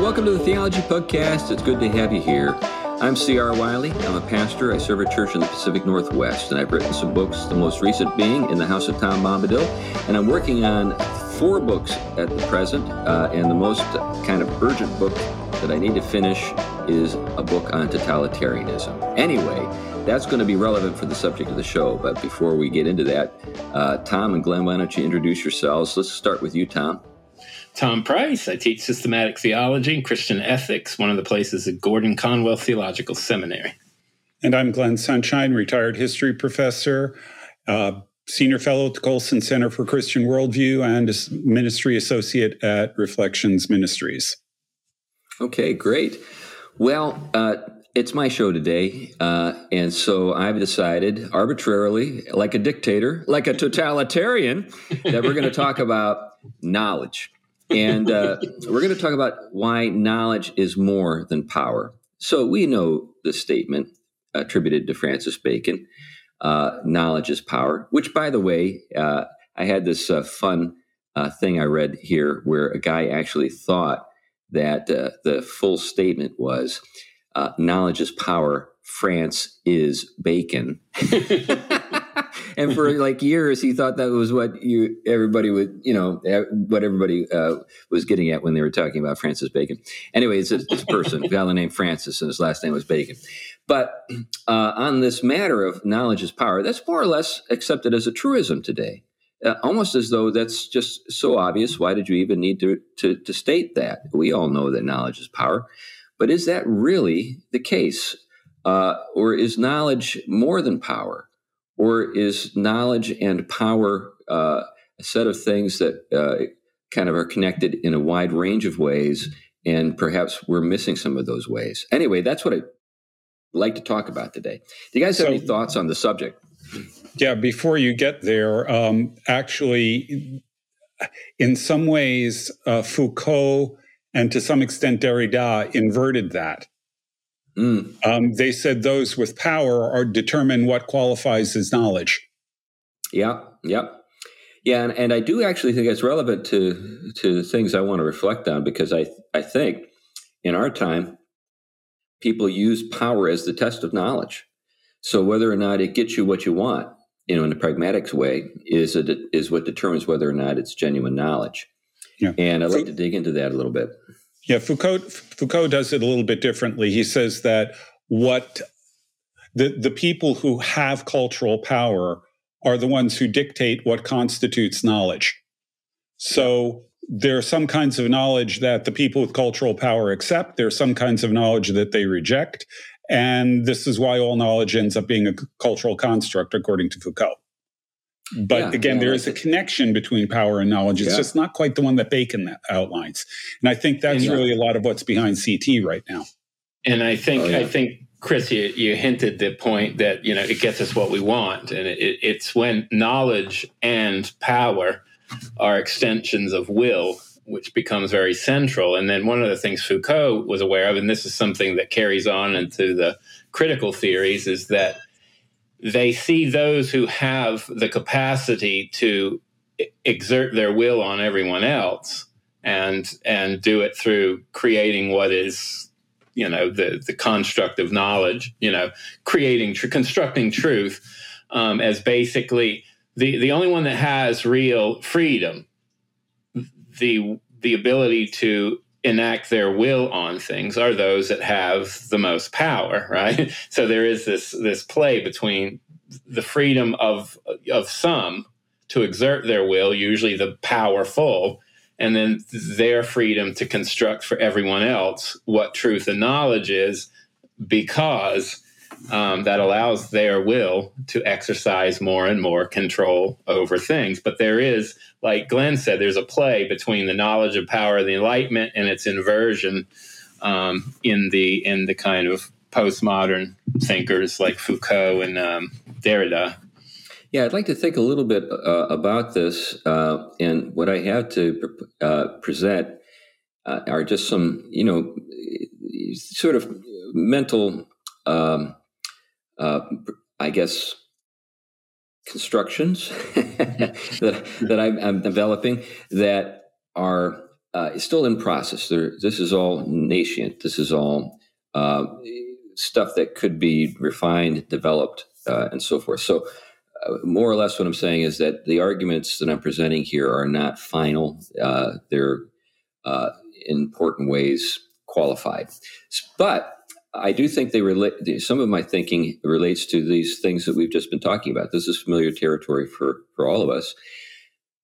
welcome to the Theology Podcast. It's good to have you here. I'm C.R. Wiley. I'm a pastor. I serve a church in the Pacific Northwest, and I've written some books, the most recent being In the House of Tom Bombadil, and I'm working on 4 books at the present, and the most kind of urgent book that I need to finish is a book on totalitarianism. Anyway, that's going to be relevant for the subject of the show, but before we get into that, Tom and Glenn, why don't you introduce yourselves? Let's start with you, Tom. Tom Price. I teach systematic theology and Christian ethics, one of the places at Gordon Conwell Theological Seminary. And I'm Glenn Sunshine, retired history professor, senior fellow at the Colson Center for Christian Worldview, and a ministry associate at Reflections Ministries. Okay, great. Well, it's my show today, and so I've decided arbitrarily, like a dictator, like a totalitarian, that we're going to talk about knowledge. And we're going to talk about why knowledge is more than power. So we know the statement attributed to Francis Bacon, knowledge is power, which, by the way, I had this fun thing I read here where a guy actually thought that the full statement was, knowledge is power, France is bacon. And for like years, he thought that was what everybody was getting at when they were talking about Francis Bacon. Anyway, it's this person, a guy named Francis, and his last name was Bacon. But on this matter of knowledge is power, that's more or less accepted as a truism today, almost as though that's just so obvious. Why did you even need to state that? We all know that knowledge is power. But is that really the case? Or is knowledge more than power? Or is knowledge and power a set of things that kind of are connected in a wide range of ways, and perhaps we're missing some of those ways? Anyway, that's what I'd like to talk about today. Do you guys have any thoughts on the subject? Yeah, before you get there, actually, in some ways, Foucault and to some extent Derrida inverted that. They said those with power are determine what qualifies as knowledge. Yeah. And I do actually think it's relevant to the things I want to reflect on, because I think in our time, people use power as the test of knowledge. So whether or not it gets you what you want, in a pragmatic way, is what determines whether or not it's genuine knowledge. Yeah. And I'd like to dig into that a little bit. Yeah, Foucault does it a little bit differently. He says that what the people who have cultural power are the ones who dictate what constitutes knowledge. So there are some kinds of knowledge that the people with cultural power accept. There are some kinds of knowledge that they reject. And this is why all knowledge ends up being a cultural construct, according to Foucault. But there is a connection between power and knowledge. It's just not quite the one that Bacon outlines. And I think that's really a lot of what's behind CT right now. And I think, Chris, you hinted the point that, it gets us what we want. And it's when knowledge and power are extensions of will, which becomes very central. And then one of the things Foucault was aware of, and this is something that carries on into the critical theories, is that they see those who have the capacity to exert their will on everyone else and do it through creating what is, the construct of knowledge, constructing truth as basically the only one that has real freedom, the ability to enact their will on things are those that have the most power, right? So there is this play between the freedom of some to exert their will, usually the powerful, and then their freedom to construct for everyone else what truth and knowledge is, because that allows their will to exercise more and more control over things. But there is, like Glenn said, there's a play between the knowledge of power of the Enlightenment and its inversion in the kind of postmodern thinkers like Foucault and Derrida. Yeah, I'd like to think a little bit about this, and what I have to present are just some, sort of mental, I guess, constructions that I'm developing that are It's still in process. This is all nascent. This is all stuff that could be refined, developed, and so forth. So more or less what I'm saying is that the arguments that I'm presenting here are not final. They're in important ways qualified. But I do think they relate. Some of my thinking relates to these things that we've just been talking about. This is familiar territory for all of us.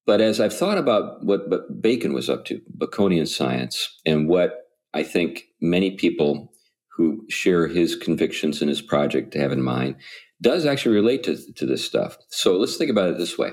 But as I've thought about what Bacon was up to, Baconian science, and what I think many people who share his convictions and his project have in mind, does actually relate to this stuff. So let's think about it this way.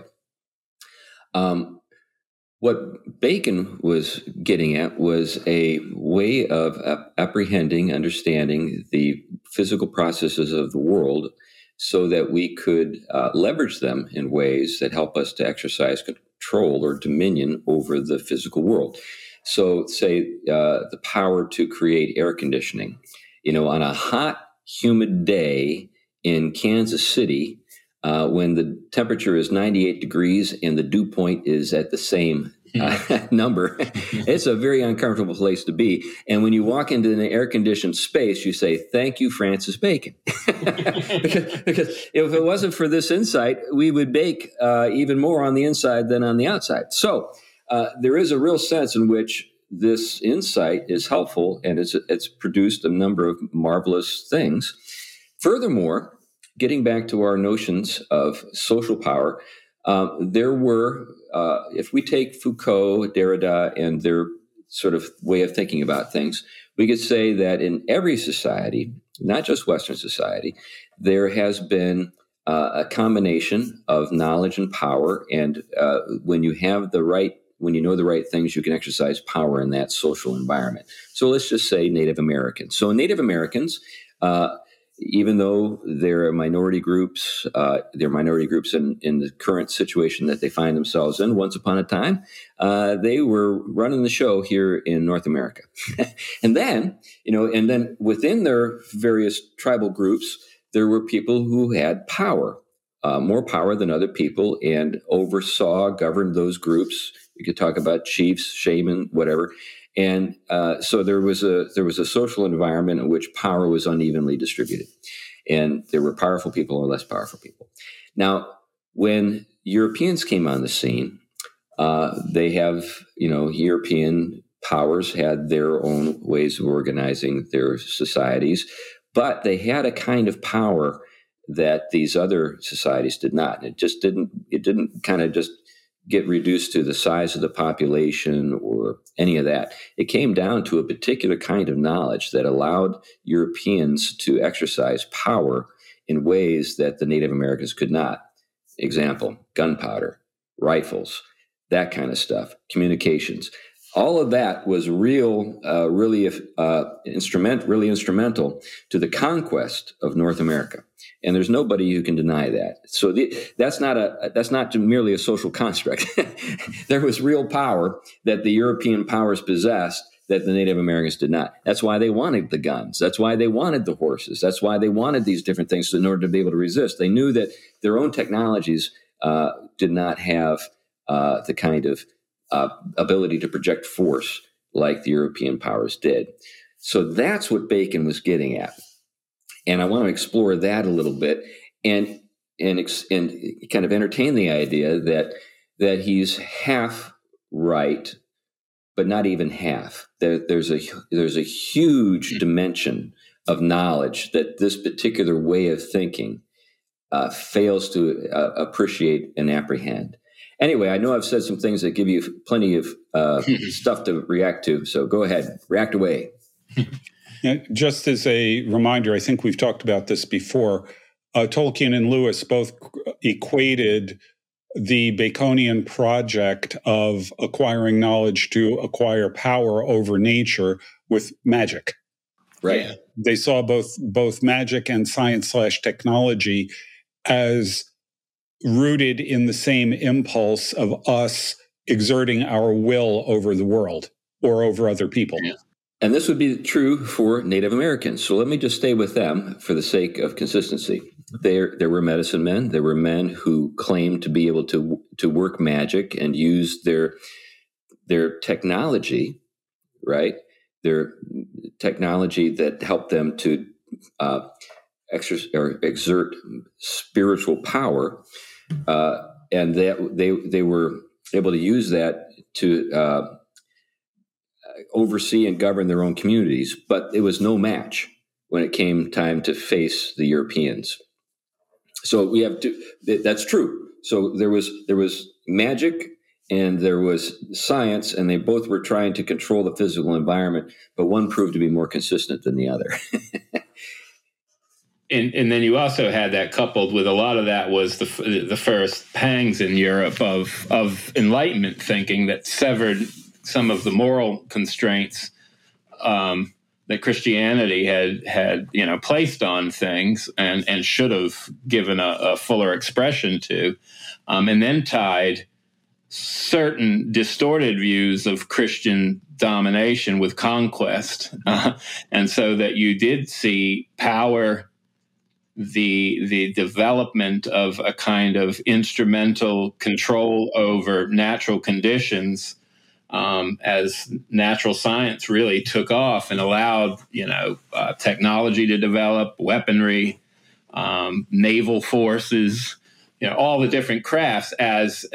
What Bacon was getting at was a way of apprehending, understanding the physical processes of the world so that we could leverage them in ways that help us to exercise control or dominion over the physical world. So say the power to create air conditioning. You know, on a hot, humid day in Kansas City, when the temperature is 98 degrees and the dew point is at the same number, it's a very uncomfortable place to be. And when you walk into an air-conditioned space, you say, thank you, Francis Bacon. because if it wasn't for this insight, we would bake even more on the inside than on the outside. So there is a real sense in which this insight is helpful, and it's produced a number of marvelous things. Furthermore, getting back to our notions of social power, there were, if we take Foucault, Derrida, and their sort of way of thinking about things, we could say that in every society, not just Western society, there has been a combination of knowledge and power. And when you know the right things, you can exercise power in that social environment. So let's just say Native Americans. So Native Americans, even though they're minority groups in the current situation that they find themselves in, once upon a time, they were running the show here in North America. and then within their various tribal groups, there were people who had power, more power than other people, and oversaw, governed those groups. You could talk about chiefs, shaman, whatever. And so there was a social environment in which power was unevenly distributed, and there were powerful people or less powerful people. Now, when Europeans came on the scene, European powers had their own ways of organizing their societies, but they had a kind of power that these other societies did not. And it didn't kind of just get reduced to the size of the population or any of that. It came down to a particular kind of knowledge that allowed Europeans to exercise power in ways that the Native Americans could not. Example, gunpowder, rifles, that kind of stuff, communications. All of that was really instrumental to the conquest of North America, and there's nobody who can deny that. So that's not merely a social construct. There was real power that the European powers possessed that the Native Americans did not. That's why they wanted the guns. That's why they wanted the horses. That's why they wanted these different things in order to be able to resist. They knew that their own technologies did not have the kind of ability to project force like the European powers did. So that's what Bacon was getting at. And I want to explore that a little bit and kind of entertain the idea that he's half right, but not even half. There's a huge dimension of knowledge that this particular way of thinking fails to appreciate and apprehend. Anyway, I know I've said some things that give you plenty of stuff to react to, so go ahead, react away. Now, just as a reminder, I think we've talked about this before, Tolkien and Lewis both equated the Baconian project of acquiring knowledge to acquire power over nature with magic. Right. Yeah. They saw both magic and science/technology as rooted in the same impulse of us exerting our will over the world or over other people. And this would be true for Native Americans. So let me just stay with them for the sake of consistency. There were medicine men. There were men who claimed to be able to work magic and use their their technology that helped them to exert spiritual power, and that they were able to use that to oversee and govern their own communities. But it was no match when it came time to face the Europeans. So we have to. That's true. So there was magic and there was science, and they both were trying to control the physical environment, but one proved to be more consistent than the other. And then you also had that coupled with a lot of that was the first pangs in Europe of Enlightenment thinking that severed some of the moral constraints that Christianity had placed on things and should have given a fuller expression to, and then tied certain distorted views of Christian domination with conquest, and so that you did see power, the development of a kind of instrumental control over natural conditions. As natural science really took off and allowed, technology to develop, weaponry, naval forces, all the different crafts as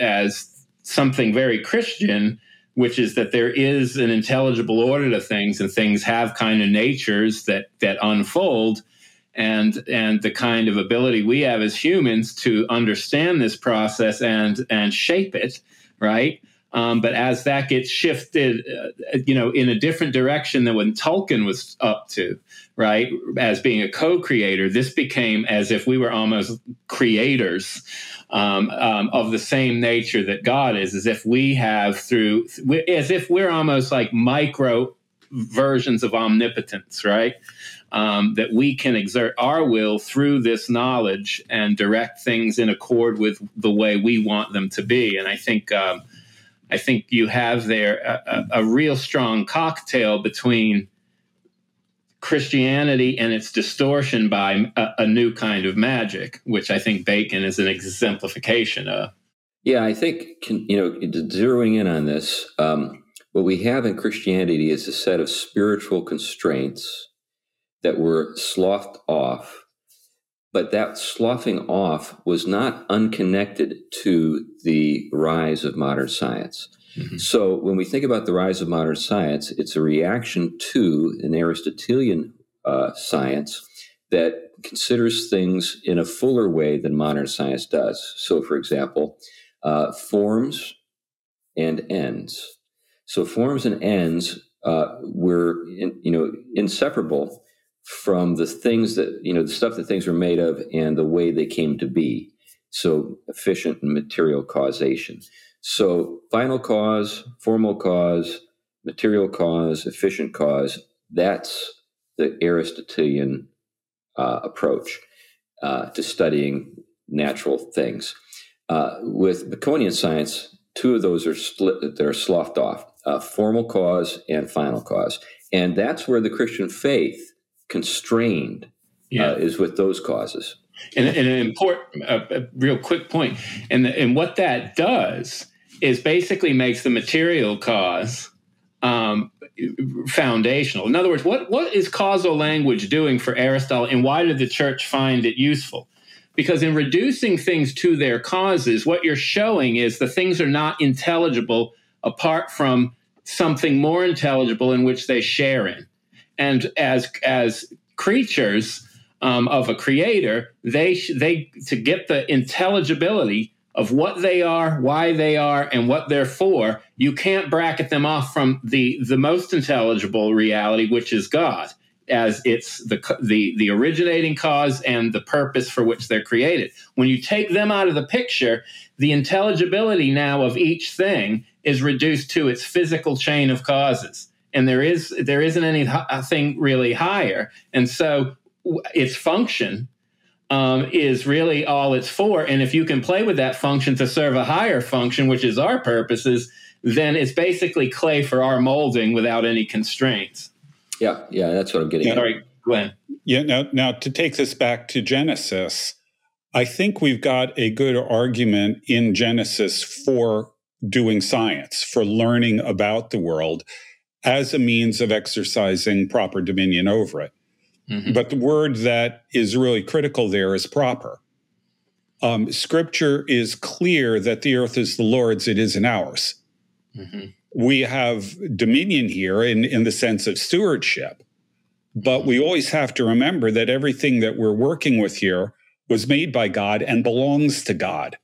something very Christian, which is that there is an intelligible order to things, and things have kind of natures that unfold, and the kind of ability we have as humans to understand this process and shape it, right? But as that gets shifted, in a different direction than when Tolkien was up to, right, as being a co-creator, this became as if we were almost creators of the same nature that God is, as if we have as if we're almost like micro versions of omnipotence, right, that we can exert our will through this knowledge and direct things in accord with the way we want them to be. And I think you have there a real strong cocktail between Christianity and its distortion by a new kind of magic, which I think Bacon is an exemplification of. Yeah, I think, zeroing in on this, what we have in Christianity is a set of spiritual constraints that were sloughed off, but that sloughing off was not unconnected to the rise of modern science. Mm-hmm. So when we think about the rise of modern science, it's a reaction to an Aristotelian science that considers things in a fuller way than modern science does. So, for example, forms and ends. So forms and ends were inseparable from the things that, the stuff that things were made of and the way they came to be. So efficient and material causation. So final cause, formal cause, material cause, efficient cause, that's the Aristotelian approach to studying natural things. With Baconian science, two of those are split, they're sloughed off, formal cause and final cause. And that's where the Christian faith constrained is with those causes. And an important, a real quick point. And what that does is basically makes the material cause foundational. In other words, what is causal language doing for Aristotle, and why did the church find it useful? Because in reducing things to their causes, what you're showing is the things are not intelligible apart from something more intelligible in which they share in. And as creatures of a creator, they to get the intelligibility of what they are, why they are, and what they're for, you can't bracket them off from the most intelligible reality, which is God, as it's the originating cause and the purpose for which they're created. When you take them out of the picture, the intelligibility now of each thing is reduced to its physical chain of causes. And there isn't anything really higher. And so its function is really all it's for. And if you can play with that function to serve a higher function, which is our purposes, then it's basically clay for our molding without any constraints. Yeah, that's what I'm getting at. Sorry, Glenn. Yeah, now to take this back to Genesis, I think we've got a good argument in Genesis for doing science, for learning about the world as a means of exercising proper dominion over it. Mm-hmm. But the word that is really critical there is proper. Scripture is clear that the earth is the Lord's, it isn't ours. Mm-hmm. We have dominion here in the sense of stewardship, but we always have to remember that everything that we're working with here was made by God and belongs to God.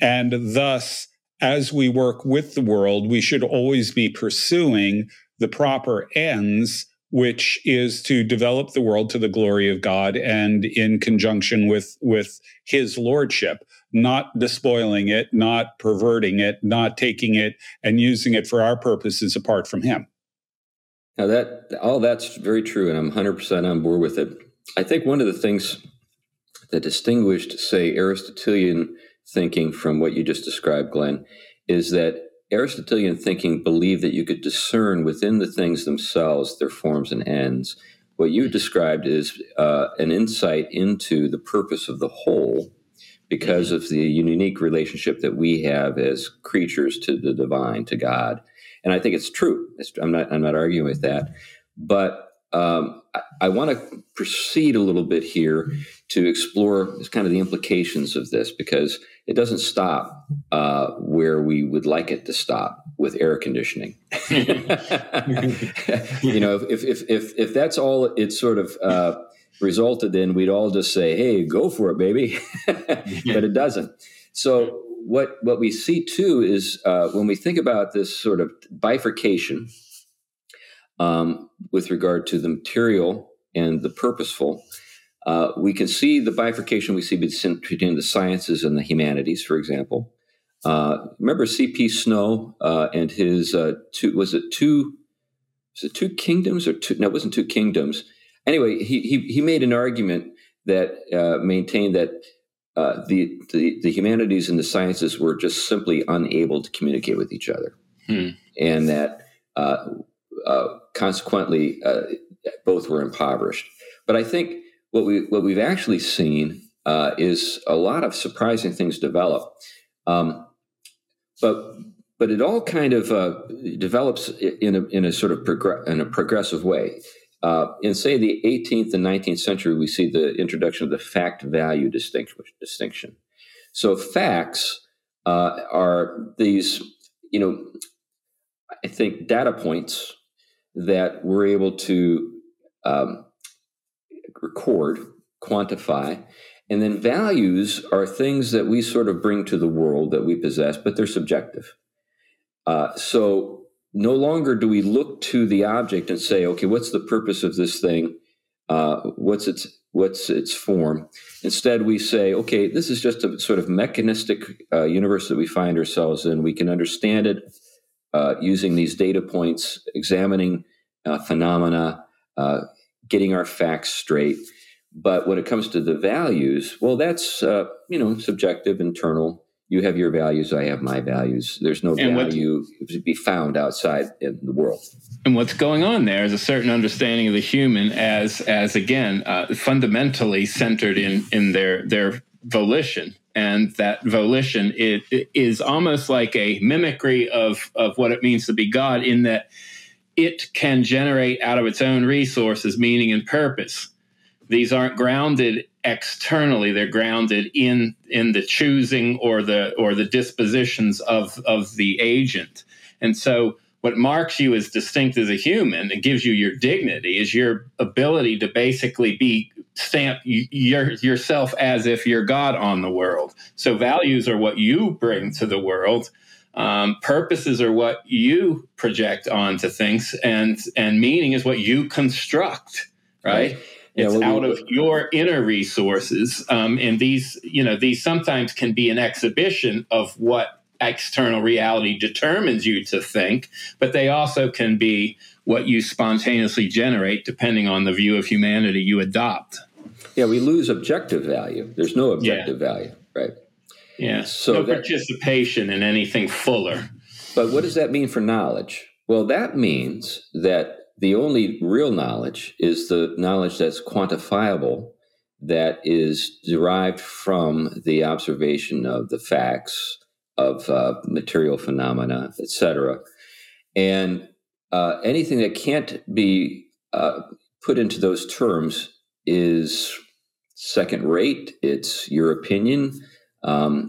And thus, as we work with the world, we should always be pursuing the proper ends, which is to develop the world to the glory of God and in conjunction with his lordship, not despoiling it, not perverting it, not taking it and using it for our purposes apart from him. Now that, all that's very true, and I'm 100% on board with it. I think one of the things that distinguished, say, Aristotelian thinking from what you just described, Glenn, is that Aristotelian thinking believed that you could discern within the things themselves their forms and ends. What you described is an insight into the purpose of the whole because of the unique relationship that we have as creatures to the divine, to God. And I think it's true. I'm not arguing with that. But I want to proceed a little bit here to explore kind of the implications of this, because it doesn't stop where we would like it to stop with air conditioning. You know, if that's all it sort of resulted in, we'd all just say, "Hey, go for it, baby," but it doesn't. So what we see too is when we think about this sort of bifurcation with regard to the material and the purposeful, we can see the bifurcation we see between the sciences and the humanities, for example. Remember C.P. Snow and his two kingdoms or two? No, it wasn't two kingdoms. Anyway, he made an argument that maintained that the humanities and the sciences were just simply unable to communicate with each other, and that consequently both were impoverished. But I think What we've actually seen is a lot of surprising things develop, but it all kind of develops in a progressive way. In say the 18th and 19th century, we see the introduction of the fact-value distinction. So facts are these, you know, I think data points that we're able to record, quantify, and then values are things that we sort of bring to the world that we possess, but they're subjective. So no longer do we look to the object and say, okay, what's the purpose of this thing? What's its form? Instead, we say, okay, this is just a sort of mechanistic universe that we find ourselves in. We can understand it using these data points, examining phenomena, getting our facts straight. But when it comes to the values, well, that's, subjective, internal. You have your values, I have my values. There's no value to be found outside in the world. And what's going on there is a certain understanding of the human as again, fundamentally centered in their volition. And that volition it is almost like a mimicry of what it means to be God, in that it can generate out of its own resources meaning and purpose. These aren't grounded externally, they're grounded in the choosing or the dispositions of the agent. And so what marks you as distinct as a human and gives you your dignity is your ability to basically stamp yourself as if you're God on the world. So values are what you bring to the world. Purposes are what you project onto things, and meaning is what you construct, right? Yeah, it's out of your inner resources. And these sometimes can be an exhibition of what external reality determines you to think, but they also can be what you spontaneously generate depending on the view of humanity you adopt. Yeah, we lose objective value. There's no objective value, right? Yeah, so no participation in anything fuller. But what does that mean for knowledge? Well, that means that the only real knowledge is the knowledge that's quantifiable, that is derived from the observation of the facts of material phenomena, etc. And anything that can't be put into those terms is second rate. It's your opinion.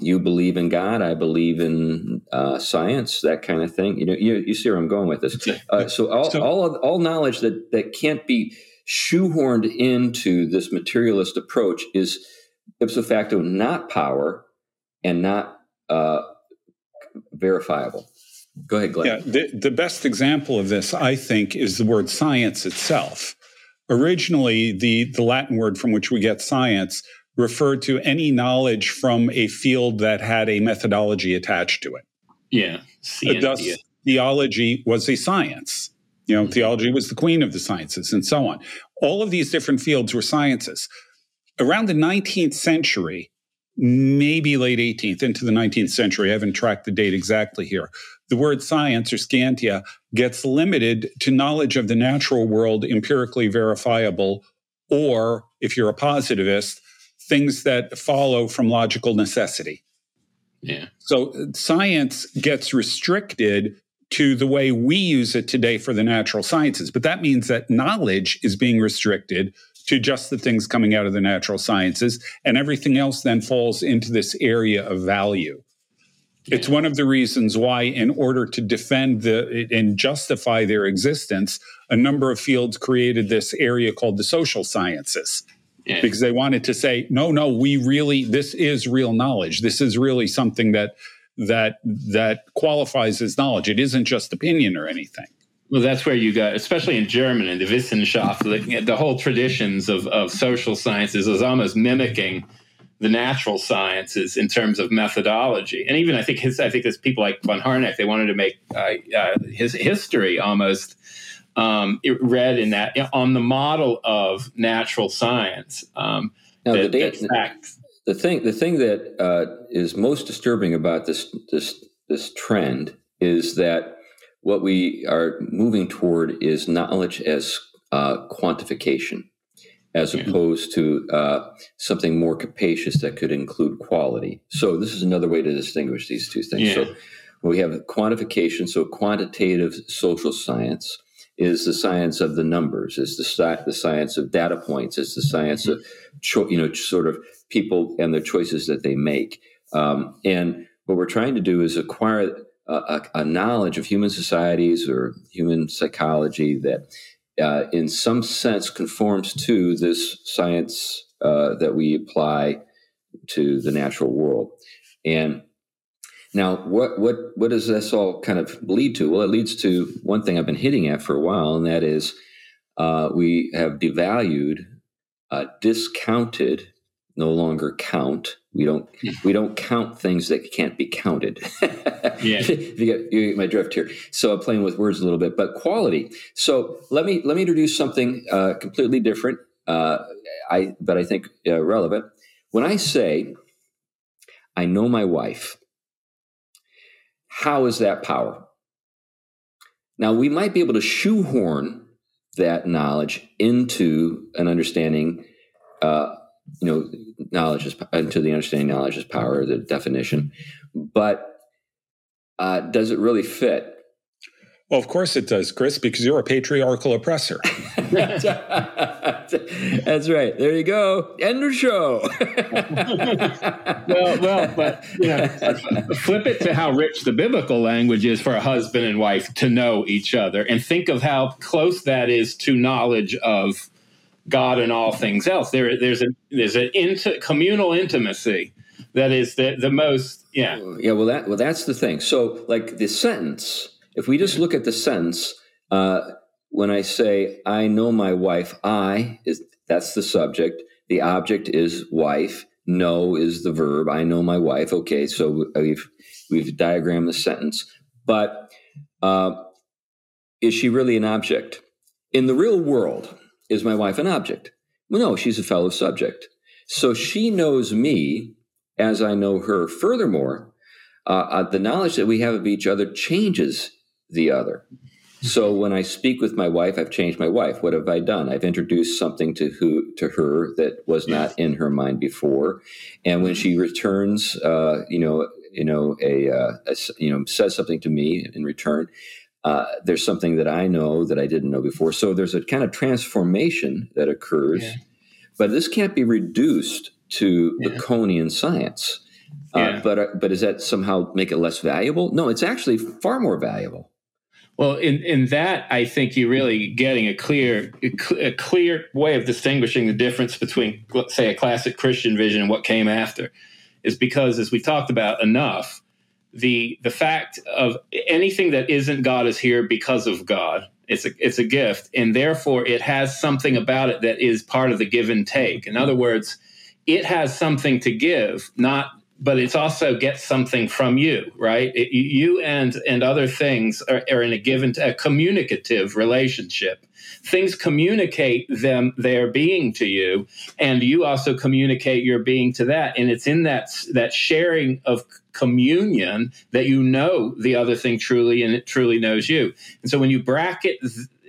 You believe in God. I believe in science. That kind of thing. You know, you see where I'm going with this. So all knowledge that can't be shoehorned into this materialist approach is ipso facto not power and not verifiable. Go ahead, Glenn. Yeah, the best example of this, I think, is the word science itself. Originally, the Latin word from which we get science referred to any knowledge from a field that had a methodology attached to it. Yeah. Thus, theology was a science. You know, theology was the queen of the sciences and so on. All of these different fields were sciences. Around the 19th century, maybe late 18th into the 19th century, I haven't tracked the date exactly here, the word science or scientia gets limited to knowledge of the natural world, empirically verifiable, or if you're a positivist, things that follow from logical necessity. Yeah. So science gets restricted to the way we use it today for the natural sciences. But that means that knowledge is being restricted to just the things coming out of the natural sciences, and everything else then falls into this area of value. Yeah. It's one of the reasons why, in order to defend and justify their existence, a number of fields created this area called the social sciences. Yeah. Because they wanted to say, no, this is real knowledge. This is really something that qualifies as knowledge. It isn't just opinion or anything. Well, that's where you got, especially in Germany, the Wissenschaft, the whole traditions of social sciences is almost mimicking the natural sciences in terms of methodology. And even I think there's people like von Harnack, they wanted to make his history almost it read in that, on the model of natural science. Now, the thing that is most disturbing about this trend is that what we are moving toward is knowledge as quantification, as opposed to something more capacious that could include quality. So this is another way to distinguish these two things. Yeah. So we have quantification. So quantitative social science is the science of the numbers, is the science of data points, is the science of sort of people and the choices that they make. And what we're trying to do is acquire a knowledge of human societies or human psychology that in some sense conforms to this science that we apply to the natural world. And now, what does this all kind of lead to? Well, it leads to one thing I've been hitting at for a while, and that is we have devalued, discounted, no longer count. We don't count things that can't be counted. Yeah, you get my drift here. So I'm playing with words a little bit, but quality. So let me introduce something completely different, but I think relevant. When I say I know my wife, how is that power? Now, we might be able to shoehorn that knowledge into an understanding, into the understanding knowledge is power, the definition. But does it really fit? Well, of course it does, Chris, because you're a patriarchal oppressor. That's right. There you go. End of show. well, but flip it to how rich the biblical language is for a husband and wife to know each other, and think of how close that is to knowledge of God and all things else. There's a communal intimacy that is the most. Yeah. Yeah. Well, that's the thing. So, like the sentence. If we just look at the sentence, when I say, I know my wife, that's the subject. The object is wife. Know is the verb. I know my wife. Okay, so we've diagrammed the sentence. But is she really an object? In the real world, is my wife an object? Well, no, she's a fellow subject. So she knows me as I know her. Furthermore, the knowledge that we have of each other changes the other. So when I speak with my wife, I've changed my wife. What have I done? I've introduced something to her that was not in her mind before. And when she returns, says something to me in return. There's something that I know that I didn't know before. So there's a kind of transformation that occurs, but this can't be reduced to Baconian science. But does that somehow make it less valuable? No, it's actually far more valuable. Well, in that, I think you're really getting a clear way of distinguishing the difference between, say, a classic Christian vision and what came after, is because, as we talked about enough, the fact of anything that isn't God is here because of God. It's a gift, and therefore it has something about it that is part of the give and take. In other words, it has something to give, but it's also gets something from you, right? You and other things are in a communicative relationship. Things communicate their being to you, and you also communicate your being to that. And it's in that sharing of communion that you know the other thing truly, and it truly knows you. And so when you bracket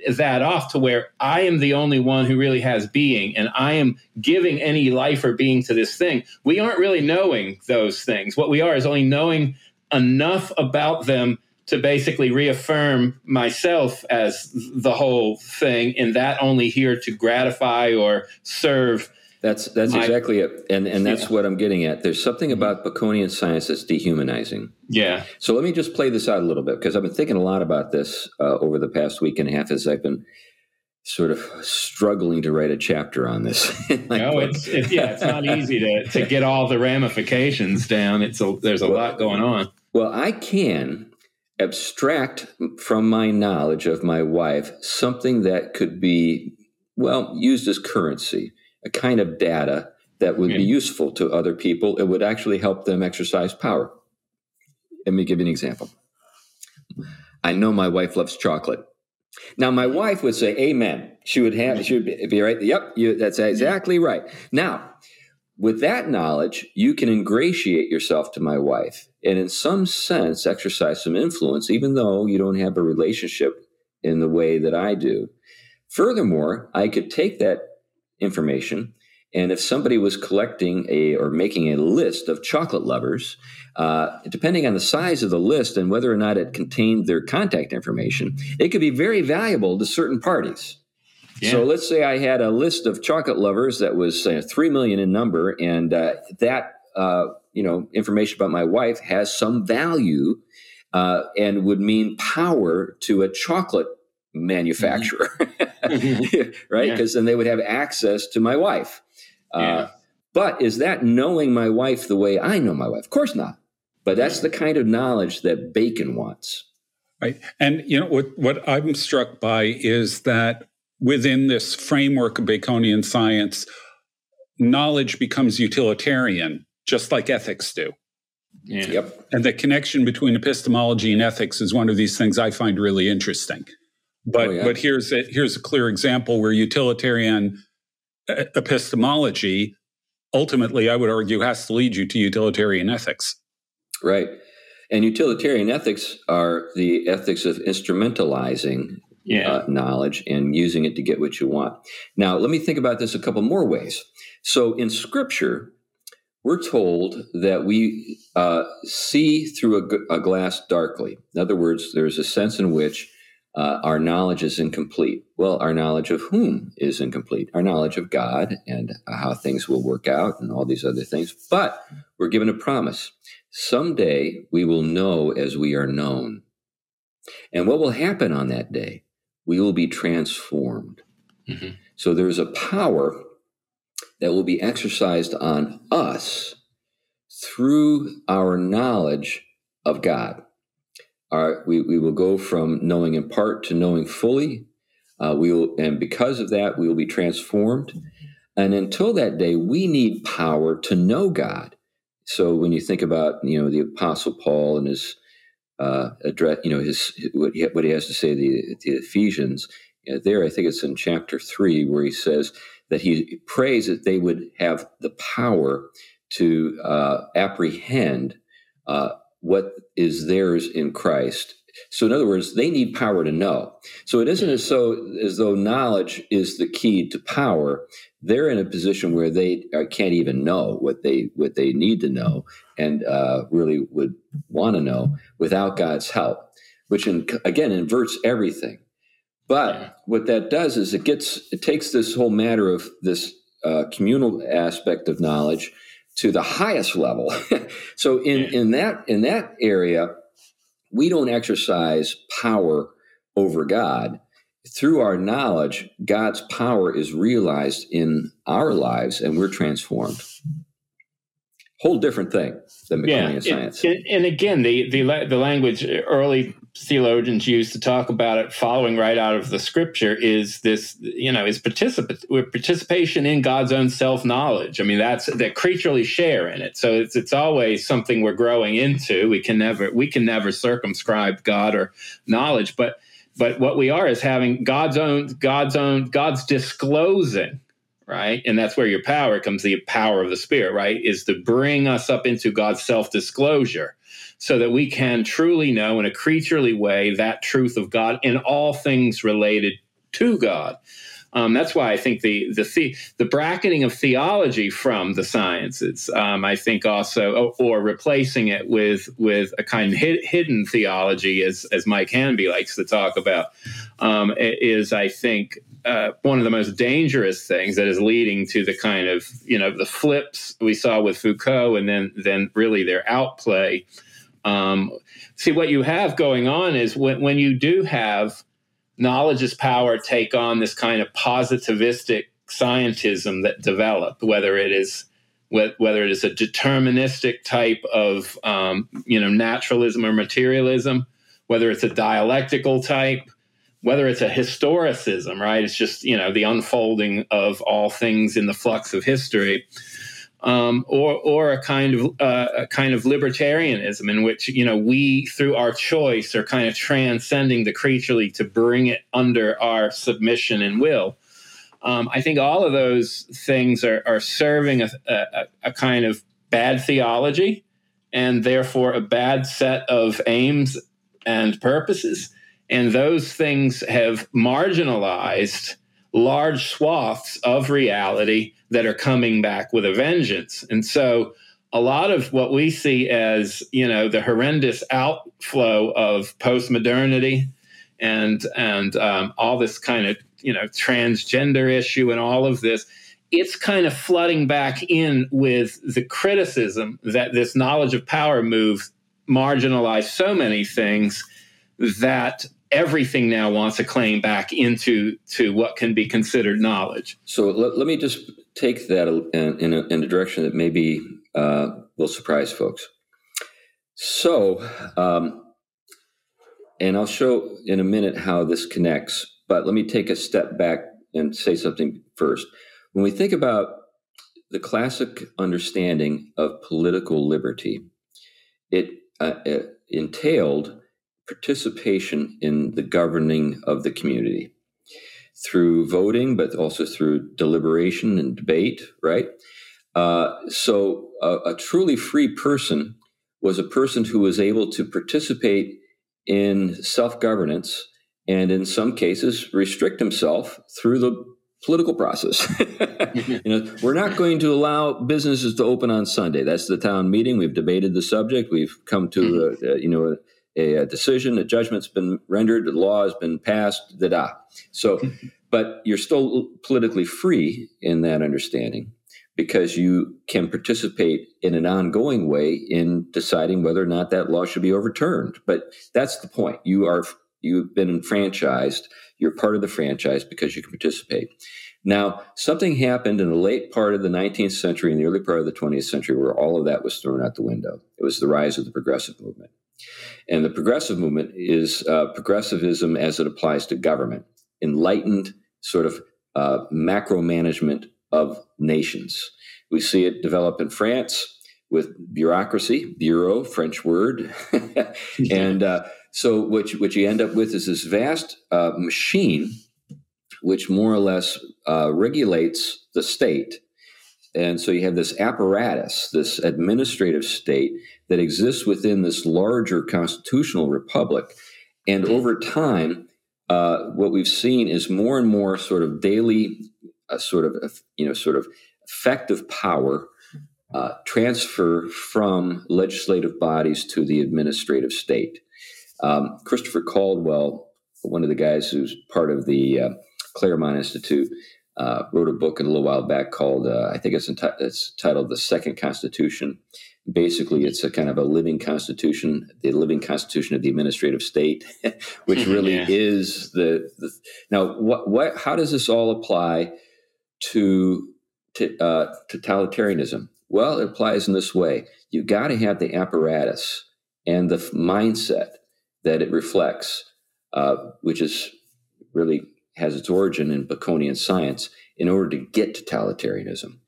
that off to where I am the only one who really has being, and I am giving any life or being to this thing, we aren't really knowing those things. What we are is only knowing enough about them to basically reaffirm myself as the whole thing, and that only here to gratify or serve. That's exactly it. And that's what I'm getting at. There's something about Baconian science that's dehumanizing. Yeah. So let me just play this out a little bit, because I've been thinking a lot about this over the past week and a half as I've been sort of struggling to write a chapter on this. It's not easy to get all the ramifications down. There's a lot going on. Well, I can abstract from my knowledge of my wife something that could be, used as currency, a kind of data that would be useful to other people. It would actually help them exercise power. Let me give you an example. I know my wife loves chocolate. Now, my wife would say, amen. She would be right. Yep, that's exactly right. Now, with that knowledge, you can ingratiate yourself to my wife and in some sense exercise some influence, even though you don't have a relationship in the way that I do. Furthermore, I could take that information, and if somebody was collecting or making a list of chocolate lovers, depending on the size of the list and whether or not it contained their contact information, it could be very valuable to certain parties. Yeah. So let's say I had a list of chocolate lovers that was 3 million in number, and that information about my wife has some value and would mean power to a chocolate manufacturer, right? Because then they would have access to my wife. But is that knowing my wife the way I know my wife? Of course not. But that's the kind of knowledge that Bacon wants. Right. And what I'm struck by is that within this framework of Baconian science, knowledge becomes utilitarian, just like ethics do. Yeah. Yep. And the connection between epistemology and ethics is one of these things I find really interesting. But but here's a clear example where utilitarian epistemology, ultimately, I would argue, has to lead you to utilitarian ethics. Right. And utilitarian ethics are the ethics of instrumentalizing knowledge and using it to get what you want. Now, let me think about this a couple more ways. So in Scripture, we're told that we see through a glass darkly. In other words, there's a sense in which our knowledge is incomplete. Well, our knowledge of whom is incomplete? Our knowledge of God and how things will work out and all these other things. But we're given a promise. Someday we will know as we are known. And what will happen on that day? We will be transformed. Mm-hmm. So there's a power that will be exercised on us through our knowledge of God. We will go from knowing in part to knowing fully. And because of that, we will be transformed. And until that day, we need power to know God. So when you think about the Apostle Paul and his address, what he has to say to the Ephesians, I think it's in chapter 3 where he says that he prays that they would have the power to apprehend what is theirs in Christ So in other words, they need power to know. So it isn't as though knowledge is the key to power. They're in a position where they can't even know what they need to know and really would want to know without God's help, which again inverts everything. But what that does is it takes this whole matter of this communal aspect of knowledge to the highest level. So in that area, we don't exercise power over God. Through our knowledge, God's power is realized in our lives, and we're transformed. Whole different thing than Baconian science. And again, the language early theologians used to talk about it, following right out of the scripture, is this, is participation in God's own self-knowledge. I mean, that's the creaturely share in it. So it's always something we're growing into. We can never circumscribe God or knowledge, but what we are is having God's disclosing. Right. And that's where your power comes, the power of the Spirit, right, is to bring us up into God's self-disclosure so that we can truly know in a creaturely way that truth of God in all things related to God. That's why I think the bracketing of theology from the sciences, I think also, or replacing it with a kind of hidden theology, as Mike Hanby likes to talk about, is, I think, one of the most dangerous things that is leading to the kind of, the flips we saw with Foucault and then really their outplay. See, what you have going on is when you do have knowledge is power take on this kind of positivistic scientism that developed, whether it is a deterministic type of naturalism or materialism, whether it's a dialectical type, whether it's a historicism, right? It's just the unfolding of all things in the flux of history, or a kind of libertarianism in which we through our choice are kind of transcending the creaturely to bring it under our submission and will. I think all of those things are serving a kind of bad theology and therefore a bad set of aims and purposes, and those things have marginalized large swaths of reality that are coming back with a vengeance. And so a lot of what we see as, the horrendous outflow of postmodernity and all this kind of, transgender issue and all of this, it's kind of flooding back in with the criticism that this knowledge of power move marginalized so many things that everything now wants a claim back into what can be considered knowledge. So let me just take that in a direction that maybe will surprise folks. So, and I'll show in a minute how this connects, but let me take a step back and say something first. When we think about the classic understanding of political liberty, it entailed participation in the governing of the community through voting, but also through deliberation and debate, right? So a truly free person was a person who was able to participate in self-governance and in some cases restrict himself through the political process. We're not going to allow businesses to open on Sunday. That's the town meeting. We've debated the subject. We've come to, a decision, a judgment's been rendered, the law has been passed, da-da. So, but you're still politically free in that understanding because you can participate in an ongoing way in deciding whether or not that law should be overturned. But that's the point. You've been enfranchised. You're part of the franchise because you can participate. Now, something happened in the late part of the 19th century and the early part of the 20th century where all of that was thrown out the window. It was the rise of the progressive movement. And the progressive movement is progressivism as it applies to government, enlightened sort of macro management of nations. We see it develop in France with bureaucracy, bureau, French word. And so what you end up with is this vast machine which more or less regulates the state. And so you have this apparatus, this administrative state that exists within this larger constitutional republic. And over time, what we've seen is more and more sort of daily, sort of effective power transfer from legislative bodies to the administrative state. Christopher Caldwell, one of the guys who's part of the Claremont Institute, wrote a book a little while back called, I think it's titled The Second Constitution. Basically, it's a kind of a living constitution, the living constitution of the administrative state, which really is the now, what, how does this all apply to totalitarianism? Well, it applies in this way. You've got to have the apparatus and the mindset that it reflects, which is really has its origin in Baconian science, in order to get totalitarianism.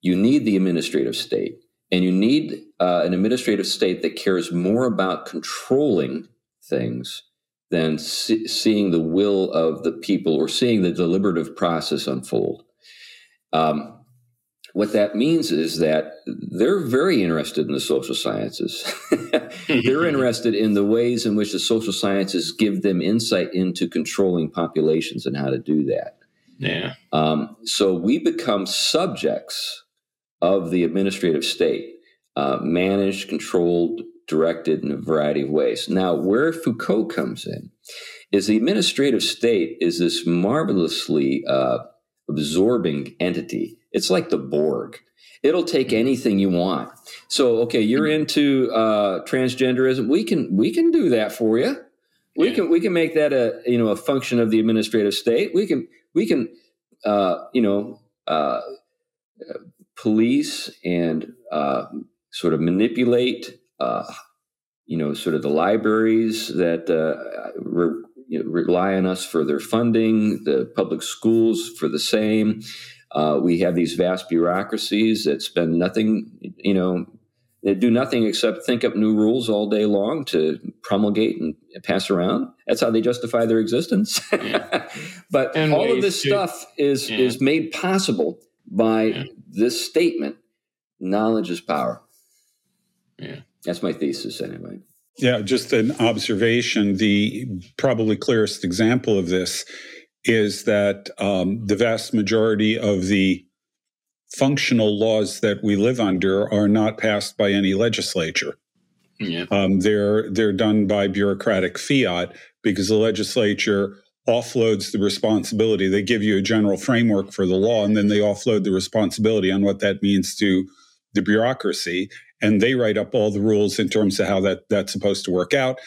You need the administrative state, and you need an administrative state that cares more about controlling things than seeing the will of the people or seeing the deliberative process unfold. What that means is that they're very interested in the social sciences. They're interested in the ways in which the social sciences give them insight into controlling populations and how to do that. Yeah. So we become subjects of the administrative state, managed, controlled, directed in a variety of ways. Now, where Foucault comes in is the administrative state is this marvelously absorbing entity. It's like the Borg. It'll take anything you want. So, okay, you're into transgenderism. We can do that for you. We can make that a function of the administrative state. We can police and sort of manipulate sort of the libraries that rely on us for their funding, the public schools for the same. We have these vast bureaucracies that spend nothing, they do nothing except think up new rules all day long to promulgate and pass around. That's how they justify their existence. Yeah. But and all of this stuff is made possible by this statement, knowledge is power. Yeah. That's my thesis anyway. Yeah, just an observation. The probably clearest example of this is that the vast majority of the functional laws that we live under are not passed by any legislature. Yeah. They're done by bureaucratic fiat because the legislature offloads the responsibility. They give you a general framework for the law, and then they offload the responsibility on what that means to the bureaucracy, and they write up all the rules in terms of how that's supposed to work out.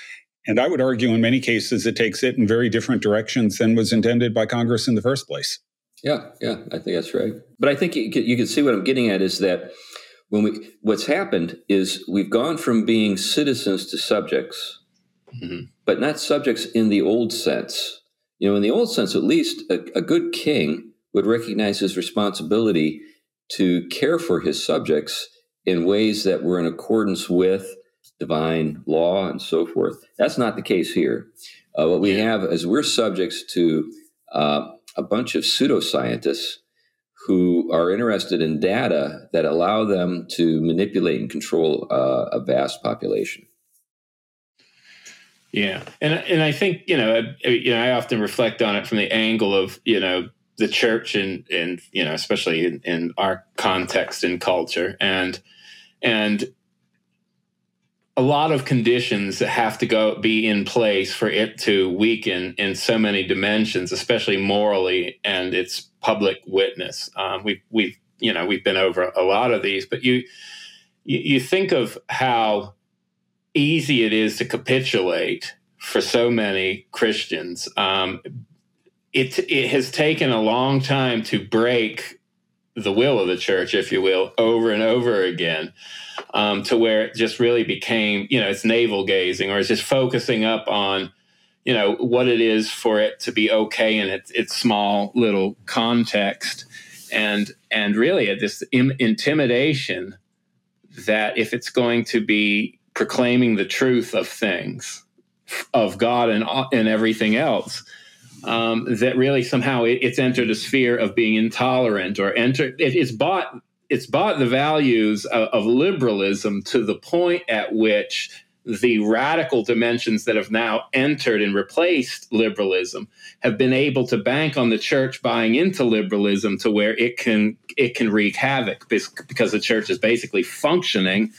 And I would argue in many cases, it takes it in very different directions than was intended by Congress in the first place. Yeah, I think that's right. But I think you can see what I'm getting at is that what's happened is we've gone from being citizens to subjects, but not subjects in the old sense. In the old sense, at least, a good king would recognize his responsibility to care for his subjects in ways that were in accordance with divine law and so forth. That's not the case here. What we have is we're subjects to a bunch of pseudoscientists who are interested in data that allow them to manipulate and control a vast population. Yeah, and I think I often reflect on it from the angle of the church and especially in our context and culture and. A lot of conditions that have to be in place for it to weaken in so many dimensions, especially morally and its public witness. We've been over a lot of these, but you think of how easy it is to capitulate for so many Christians. It has taken a long time to break the will of the church, if you will, over and over again, to where it just really became, it's navel gazing, or it's just focusing up on, what it is for it to be okay in its small little context, and really this intimidation that if it's going to be proclaiming the truth of things, of God and everything else. That really somehow it's entered a sphere of being intolerant or it's bought the values of liberalism to the point at which the radical dimensions that have now entered and replaced liberalism have been able to bank on the church buying into liberalism to where it can wreak havoc, because the church is basically functioning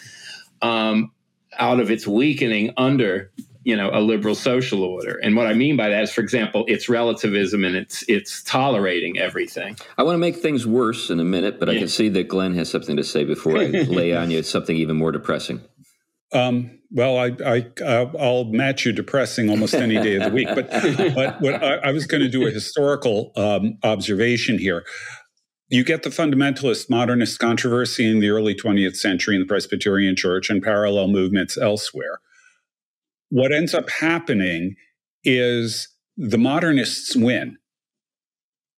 out of its weakening under a liberal social order. And what I mean by that is, for example, it's relativism and it's tolerating everything. I want to make things worse in a minute, but I can see that Glenn has something to say before I lay on you something even more depressing. Well, I'll match you depressing almost any day of the week. But what I was going to do a historical observation here. You get the fundamentalist modernist controversy in the early 20th century in the Presbyterian Church and parallel movements elsewhere. What ends up happening is the modernists win.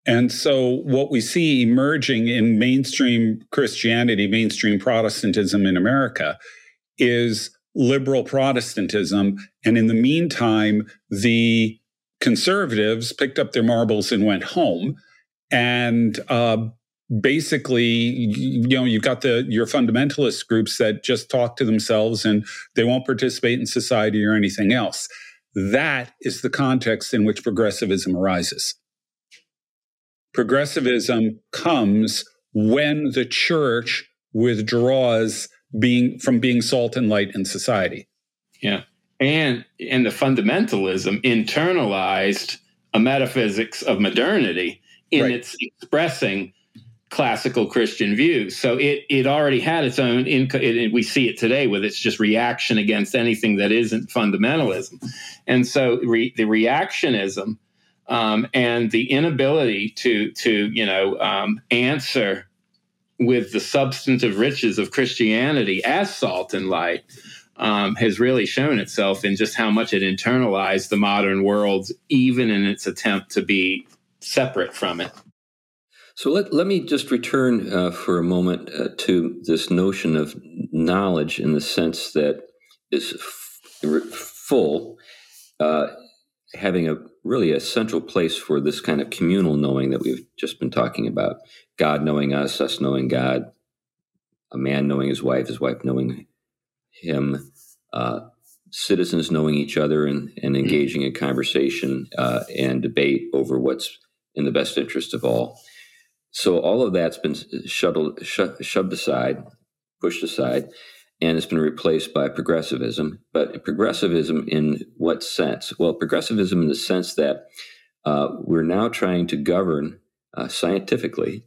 And so what we see emerging in mainstream Christianity, mainstream Protestantism in America, is liberal Protestantism. And in the meantime, the conservatives picked up their marbles and went home. And basically, you've got your fundamentalist groups that just talk to themselves and they won't participate in society or anything else. That is the context in which progressivism arises. Progressivism comes when the church withdraws from being salt and light in society. Yeah, and the fundamentalism internalized a metaphysics of modernity in its expressing classical Christian views. So it already had its own, we see it today with its just reaction against anything that isn't fundamentalism. And so the reactionism and the inability to answer with the substantive riches of Christianity as salt and light has really shown itself in just how much it internalized the modern world, even in its attempt to be separate from it. So let me just return for a moment to this notion of knowledge in the sense that is full, having a central place for this kind of communal knowing that we've just been talking about. God knowing us knowing God, a man knowing his wife knowing him, citizens knowing each other and engaging in conversation and debate over what's in the best interest of all. So all of that's been shoved aside, pushed aside, and it's been replaced by progressivism. But progressivism in what sense? Well, progressivism in the sense that we're now trying to govern scientifically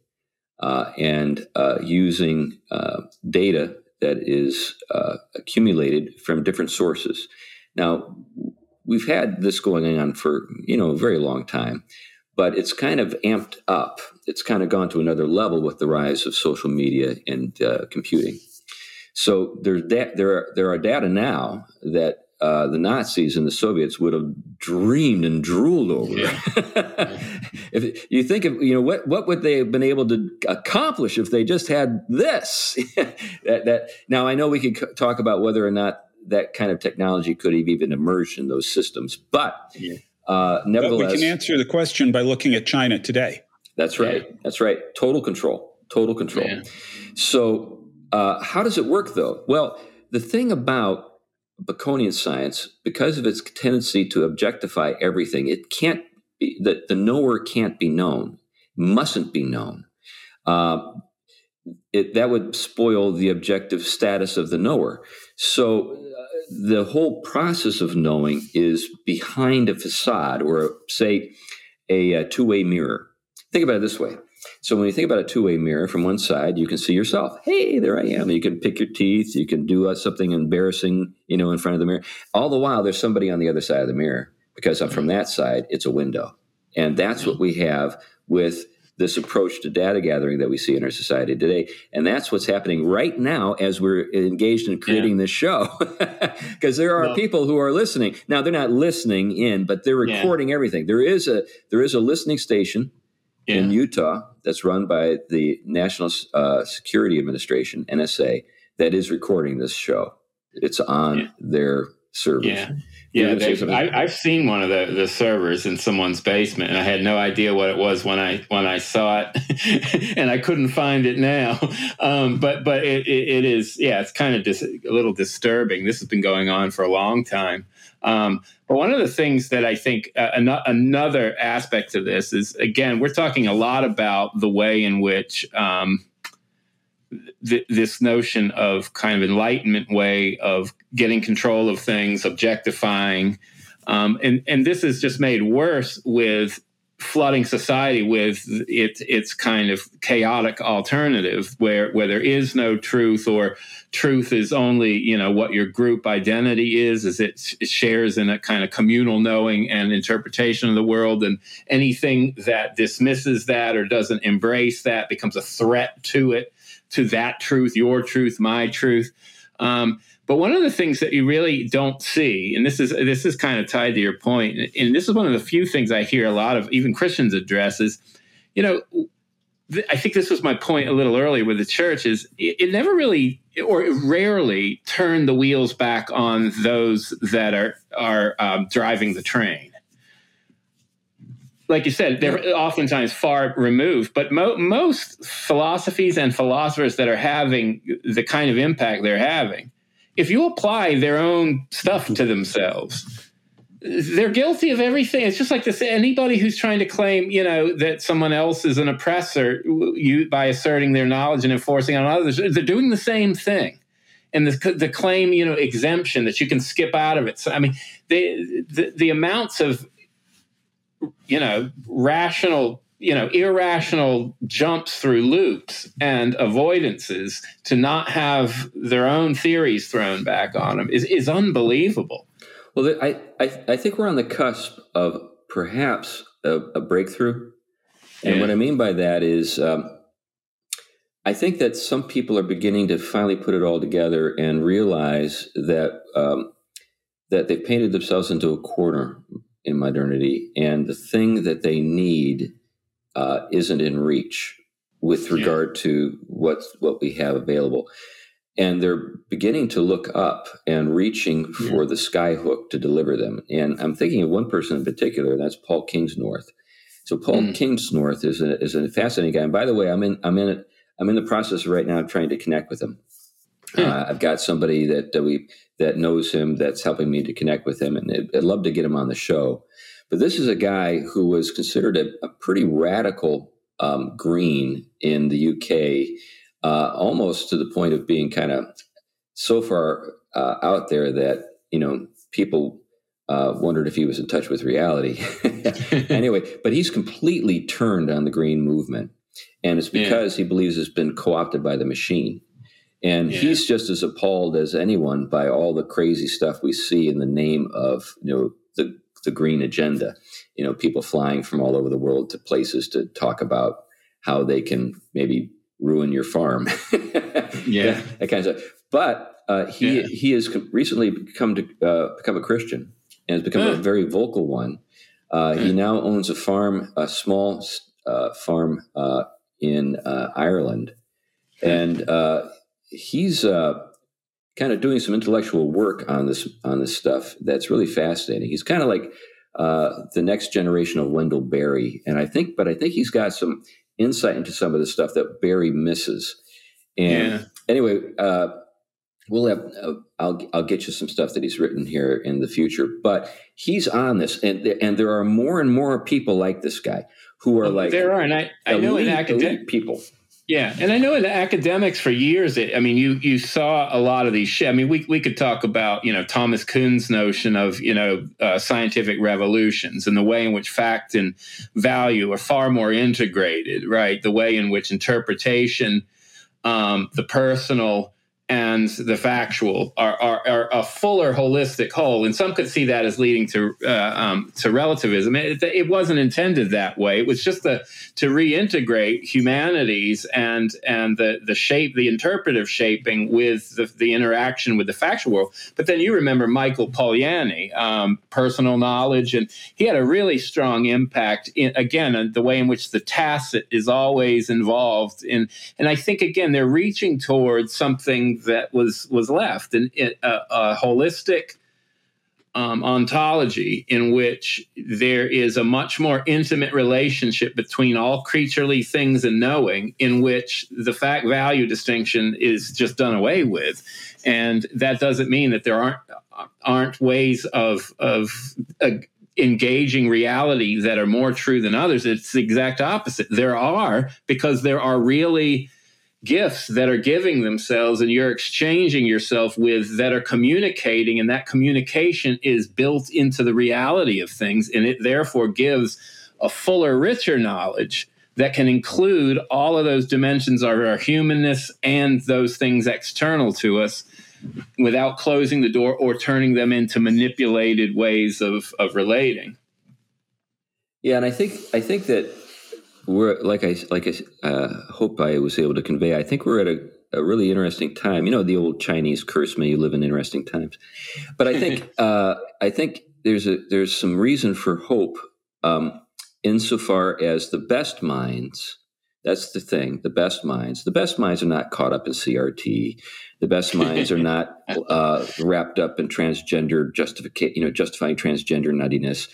and using data that is accumulated from different sources. Now, we've had this going on for, a very long time. But it's kind of amped up. It's kind of gone to another level with the rise of social media and computing. So there are data now that the Nazis and the Soviets would have dreamed and drooled over. Yeah. If you think of what would they have been able to accomplish if they just had this? that now I know we could talk about whether or not that kind of technology could have even emerged in those systems, but. Yeah. Nevertheless, but we can answer the question by looking at China today. That's right. Yeah. That's right. Total control. Yeah. So how does it work, though? Well, the thing about Baconian science, because of its tendency to objectify everything, it can't be that the knower can't be known, mustn't be known. That would spoil the objective status of the knower. So the whole process of knowing is behind a facade or, say, a two-way mirror. Think about it this way. So when you think about a two-way mirror, from one side, you can see yourself. Hey, there I am. You can pick your teeth. You can do something embarrassing, in front of the mirror. All the while, there's somebody on the other side of the mirror because from that side, it's a window. And that's what we have with this approach to data gathering that we see in our society today. And that's what's happening right now as we're engaged in creating this show. Because there are people who are listening. Now, they're not listening in, but they're recording everything. There is a listening station in Utah that's run by the National Security Administration, NSA, that is recording this show. It's on their servers. Yeah. Yeah, I've seen one of the servers in someone's basement, and I had no idea what it was when I saw it, and I couldn't find it now. But it is, yeah, it's kind of a little disturbing. This has been going on for a long time. But one of the things that I think another aspect of this is, again, we're talking a lot about the way in which this notion of kind of Enlightenment way of getting control of things, objectifying. And this is just made worse with flooding society with its kind of chaotic alternative where there is no truth, or truth is only, what your group identity is, as it shares in a kind of communal knowing and interpretation of the world. And anything that dismisses that or doesn't embrace that becomes a threat to it, to that truth, your truth, my truth. But one of the things that you really don't see, and this is kind of tied to your point, and this is one of the few things I hear a lot of even Christians address is, I think this was my point a little earlier with the church, is it never really, or it rarely turned the wheels back on those that are driving the train. Like you said, they're oftentimes far removed, but most philosophies and philosophers that are having the kind of impact they're having, if you apply their own stuff to themselves, they're guilty of everything. It's just like this, anybody who's trying to claim, that someone else is an oppressor by asserting their knowledge and enforcing on others, they're doing the same thing. And the claim, exemption that you can skip out of it. So, I mean, the amounts of, rational, irrational jumps through loops and avoidances to not have their own theories thrown back on them is unbelievable. Well, I think we're on the cusp of perhaps a breakthrough. And what I mean by that is I think that some people are beginning to finally put it all together and realize that they've painted themselves into a corner in modernity, and the thing that they need isn't in reach with regard to what we have available. And they're beginning to look up and reaching for the skyhook to deliver them. And I'm thinking of one person in particular, and that's Paul Kingsnorth. So Paul Kingsnorth is a fascinating guy. And by the way, I'm in the process right now of trying to connect with him. I've got somebody that knows him that's helping me to connect with him, and I'd love to get him on the show. But this is a guy who was considered a pretty radical green in the UK, almost to the point of being kind of so far out there that people wondered if he was in touch with reality. Anyway, but he's completely turned on the green movement, and it's because he believes it's been co-opted by the machine. And he's just as appalled as anyone by all the crazy stuff we see in the name of, the green agenda, people flying from all over the world to places to talk about how they can maybe ruin your farm. That kind of stuff. But he has recently become a Christian, and has become a very vocal one. He now owns a farm, a small farm in Ireland. And he's kind of doing some intellectual work on this stuff that's really fascinating. He's kind of like the next generation of Wendell Berry, but I think he's got some insight into some of the stuff that Berry misses. And anyway, we'll have I'll get you some stuff that he's written here in the future. But he's on this, and there are more and more people like this guy who are I know in academic people. Yeah, and I know in academics for years, you saw a lot of these. We could talk about Thomas Kuhn's notion of scientific revolutions and the way in which fact and value are far more integrated, right? The way in which interpretation, the personal and the factual are a fuller holistic whole. And some could see that as leading to relativism. It wasn't intended that way. It was just to reintegrate humanities and the shape, the interpretive shaping with the interaction with the factual world. But then you remember Michael Polanyi, personal knowledge, and he had a really strong impact, in the way in which the tacit is always involved in. And I think, again, they're reaching towards something that was left, and a holistic ontology in which there is a much more intimate relationship between all creaturely things and knowing, in which the fact-value distinction is just done away with. And that doesn't mean that there aren't ways of engaging reality that are more true than others. It's the exact opposite. There are, because there are really gifts that are giving themselves and you're exchanging yourself with, that are communicating, and that communication is built into the reality of things, and it therefore gives a fuller, richer knowledge that can include all of those dimensions of our humanness and those things external to us, without closing the door or turning them into manipulated ways of relating. Yeah, and I think that we're, like I hope I was able to convey, I think we're at a really interesting time. You know, the old Chinese curse, may you live in interesting times. But I think there's some reason for hope, insofar as the best minds. That's the thing. The best minds are not caught up in CRT. The best minds are not wrapped up in transgender justifying transgender nuttiness.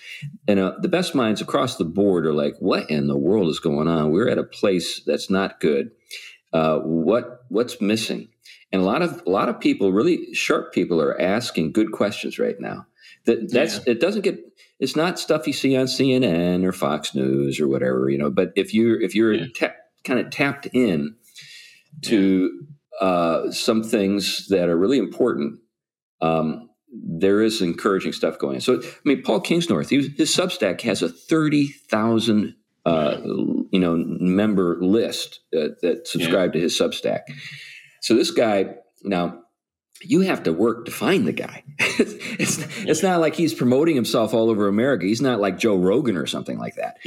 And the best minds across the board are like, what in the world is going on? We're at a place that's not good. What's missing? And a lot of people, really sharp people, are asking good questions right now. It doesn't get. It's not stuff you see on CNN or Fox News or whatever, you know. But if you're kind of tapped in to some things that are really important, there is encouraging stuff going on. So, I mean, Paul Kingsnorth, his Substack has a 30,000 member list that subscribe to his Substack. So this guy now. You have to work to find the guy. It's not like he's promoting himself all over America. He's not like Joe Rogan or something like that.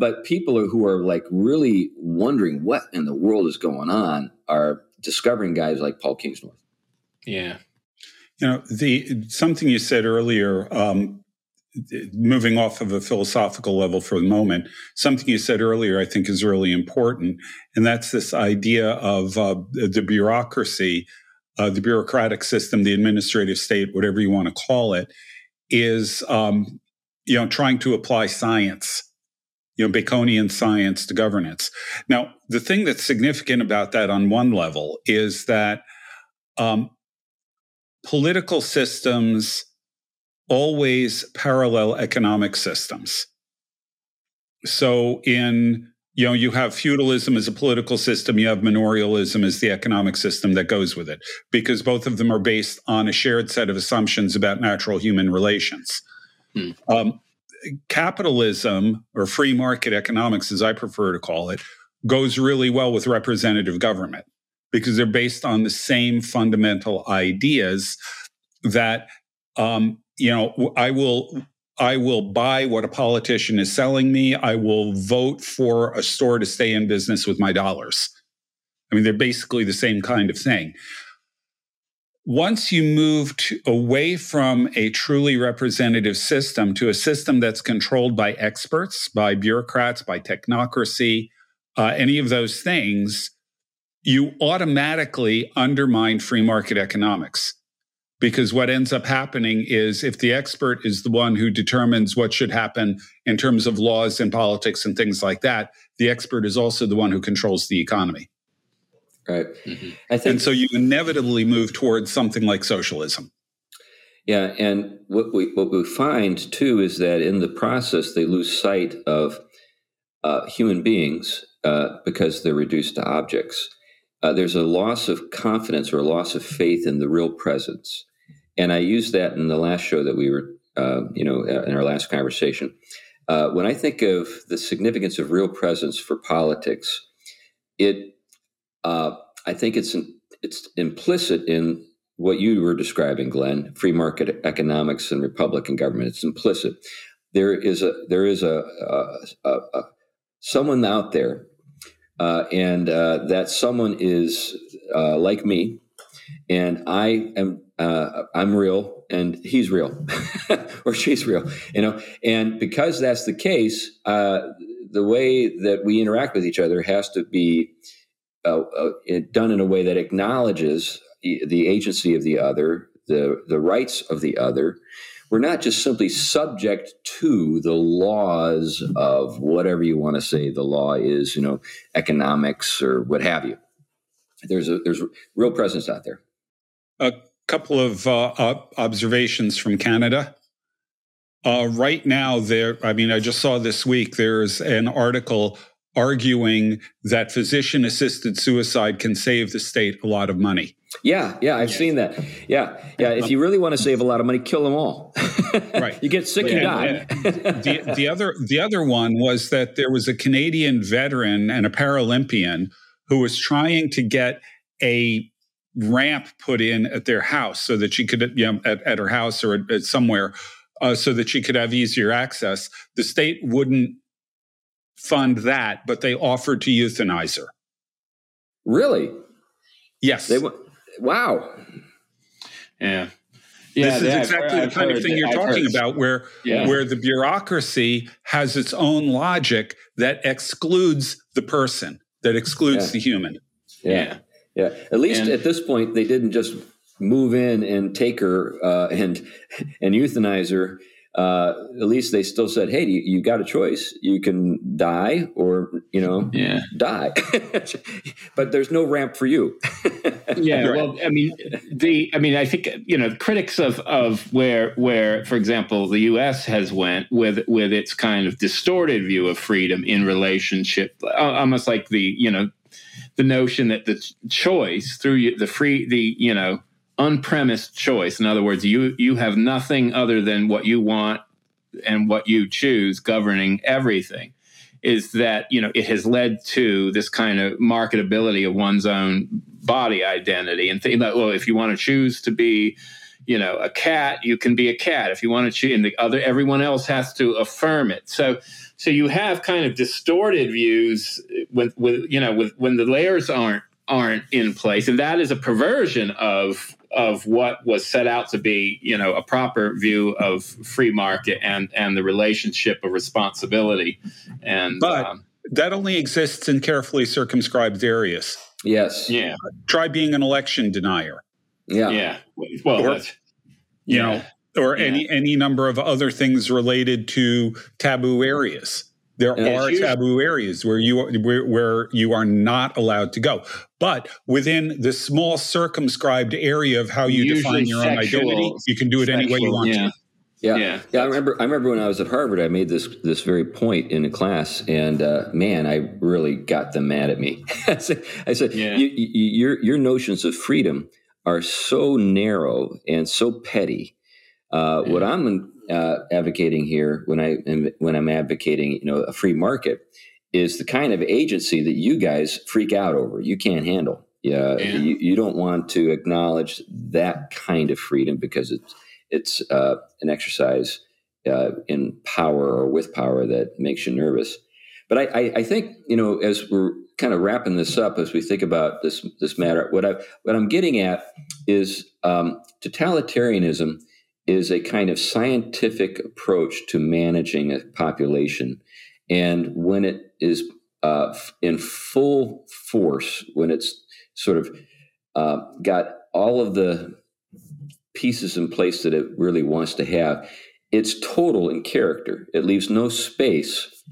But people who are like really wondering what in the world is going on are discovering guys like Paul Kingsnorth. Yeah. You know, something you said earlier, moving off of a philosophical level for the moment, something you said earlier I think is really important, and that's this idea of the bureaucracy. The bureaucratic system, the administrative state, whatever you want to call it, is trying to apply science, Baconian science to governance. Now, the thing that's significant about that on one level is that political systems always parallel economic systems. So you have feudalism as a political system, you have manorialism as the economic system that goes with it, because both of them are based on a shared set of assumptions about natural human relations. Capitalism, or free market economics as I prefer to call it, goes really well with representative government because they're based on the same fundamental ideas that, I will buy what a politician is selling me. I will vote for a store to stay in business with my dollars. I mean, they're basically the same kind of thing. Once you move away from a truly representative system to a system that's controlled by experts, by bureaucrats, by technocracy, any of those things, you automatically undermine free market economics. Because what ends up happening is, if the expert is the one who determines what should happen in terms of laws and politics and things like that, the expert is also the one who controls the economy. Right. Mm-hmm. And so you inevitably move towards something like socialism. Yeah. And what we find, too, is that in the process, they lose sight of human beings because they're reduced to objects. There's a loss of confidence or a loss of faith in the real presence. And I used that in the last show that we were, in our last conversation. When I think of the significance of real presence for politics, I think it's implicit in what you were describing, Glenn, free market economics and Republican government. It's implicit. There is someone out there, and that someone is like me, and I am. I'm real and he's real or she's real, and because that's the case, the way that we interact with each other has to be done in a way that acknowledges the agency of the other, the rights of the other, we're not just simply subject to the laws of whatever you want to say the law is, you know, economics or what have you. There's real presence out there. A couple of observations from Canada. Right now, I just saw this week, there's an article arguing that physician-assisted suicide can save the state a lot of money. Yeah, I've seen that. Yeah. If you really want to save a lot of money, kill them all. Right. You get sick and die. And the other one was that there was a Canadian veteran and a Paralympian who was trying to get a ramp put in at their house so that she could, at her house or at somewhere, so that she could have easier access. The state wouldn't fund that, but they offered to euthanize her. Really? Yes. Wow. Yeah. Yeah, this is exactly the kind of thing you're talking about where the bureaucracy has its own logic that excludes the person, that excludes the human. Yeah. At least at this point, they didn't just move in and take her and euthanize her. At least they still said, hey, you got a choice. You can die or, die. But there's no ramp for you. Yeah, well, I think, critics of where, for example, the U.S. has went with its kind of distorted view of freedom in relationship, almost like the notion that the choice through the unpremised choice. In other words, you have nothing other than what you want and what you choose governing everything, is that, it has led to this kind of marketability of one's own body identity and thinking about, well, if you want to choose to be, a cat, you can be a cat. If you want to choose, and everyone else has to affirm it. So you have kind of distorted views with when the layers aren't in place. And that is a perversion of what was set out to be, a proper view of free market and the relationship of responsibility. But that only exists in carefully circumscribed areas. Yes. Yeah. Try being an election denier. Yeah. Yeah. Well, any number of other things related to taboo areas. There are taboo areas where you are not allowed to go. But within the small circumscribed area of how you define your own identity, you can do it any way you want to. Yeah. I remember when I was at Harvard, I made this very point in a class, and I really got them mad at me. I said, your notions of freedom are so narrow and so petty. What I'm advocating here, when I'm advocating, a free market, is the kind of agency that you guys freak out over. You can't handle. You don't want to acknowledge that kind of freedom because it's an exercise in power or with power that makes you nervous. But I think as we're kind of wrapping this up, as we think about this matter, what I'm getting at is totalitarianism is a kind of scientific approach to managing a population. And when it is in full force, when it's sort of got all of the pieces in place that it really wants to have, it's total in character. It leaves no space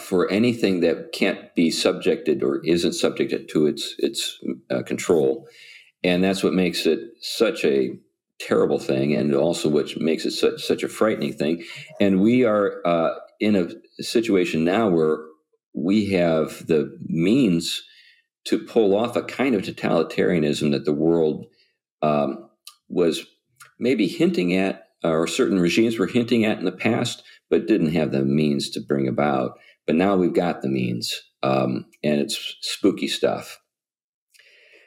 for anything that can't be subjected or isn't subjected to its control. And that's what makes it such a terrible thing, and also which makes it such a frightening thing. And we are in a situation now where we have the means to pull off a kind of totalitarianism that the world was maybe hinting at, or certain regimes were hinting at in the past, but didn't have the means to bring about. But now we've got the means, and it's spooky stuff.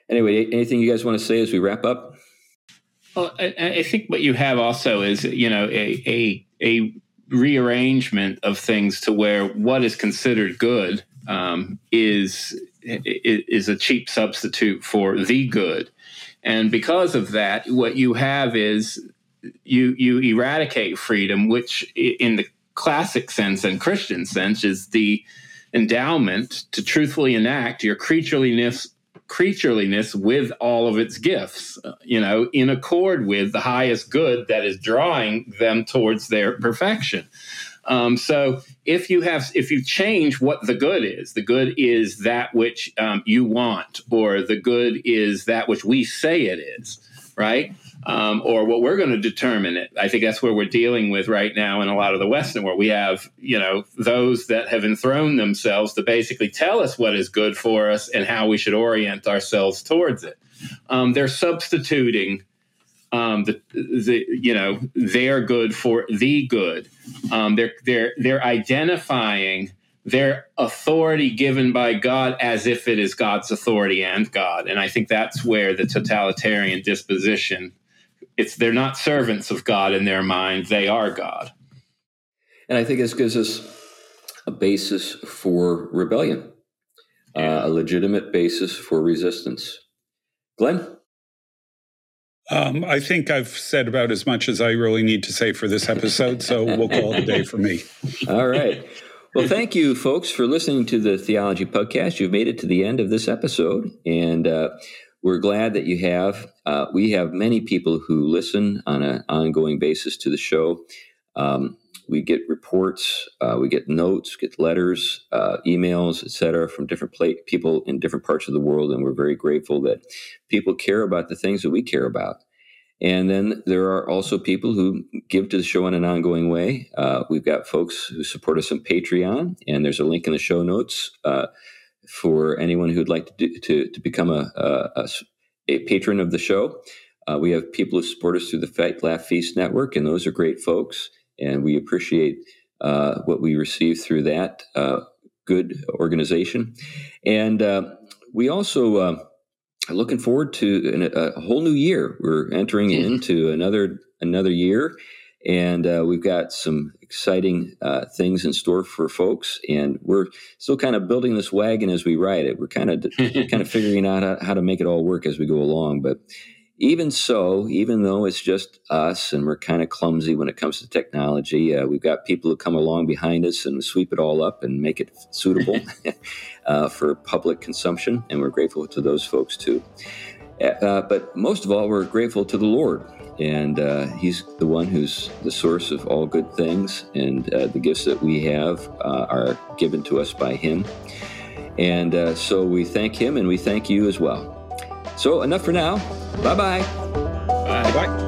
Anyway, anything you guys want to say as we wrap up? Well, I think what you have also is, a rearrangement of things to where what is considered good is a cheap substitute for the good. And because of that, what you have is you eradicate freedom, which in the classic sense and Christian sense is the endowment to truthfully enact your creatureliness creatureliness with all of its gifts, you know, in accord with the highest good that is drawing them towards their perfection. So if you change what the good is that which you want, or the good is that which we say it is, right? Or what we're going to determine it. I think that's where we're dealing with right now in a lot of the Western world. We have, you know, those that have enthroned themselves to basically tell us what is good for us and how we should orient ourselves towards it. They're substituting their good for the good. They're identifying their authority given by God as if it is God's authority and God. And I think that's where the totalitarian disposition, they're not servants of God in their mind, they are God. And I think this gives us a basis for rebellion, a legitimate basis for resistance. Glenn? I think I've said about as much as I really need to say for this episode, so we'll call it a day for me. All right. Well, thank you, folks, for listening to the Theology Podcast. You've made it to the end of this episode, and we're glad that you have. We have many people who listen on an ongoing basis to the show. We get reports, we get notes, get letters, emails, etc., from different people in different parts of the world, and we're very grateful that people care about the things that we care about. And then there are also people who give to the show in an ongoing way. We've got folks who support us on Patreon, and there's a link in the show notes for anyone who'd like to become a patron of the show. We have people who support us through the Fight, Laugh, Feast Network, and those are great folks. And we appreciate what we receive through that good organization. And we also are looking forward to a whole new year. We're entering into another year, and we've got some exciting things in store for folks. And we're still kind of building this wagon as we ride it. We're kind of figuring out how to make it all work as we go along, but. Even so, even though it's just us and we're kind of clumsy when it comes to technology, we've got people who come along behind us and sweep it all up and make it suitable for public consumption, and we're grateful to those folks too. But most of all, we're grateful to the Lord, and He's the one who's the source of all good things, and the gifts that we have are given to us by Him. And so we thank Him, and we thank you as well. So enough for now. Bye-bye. Bye. Bye-bye.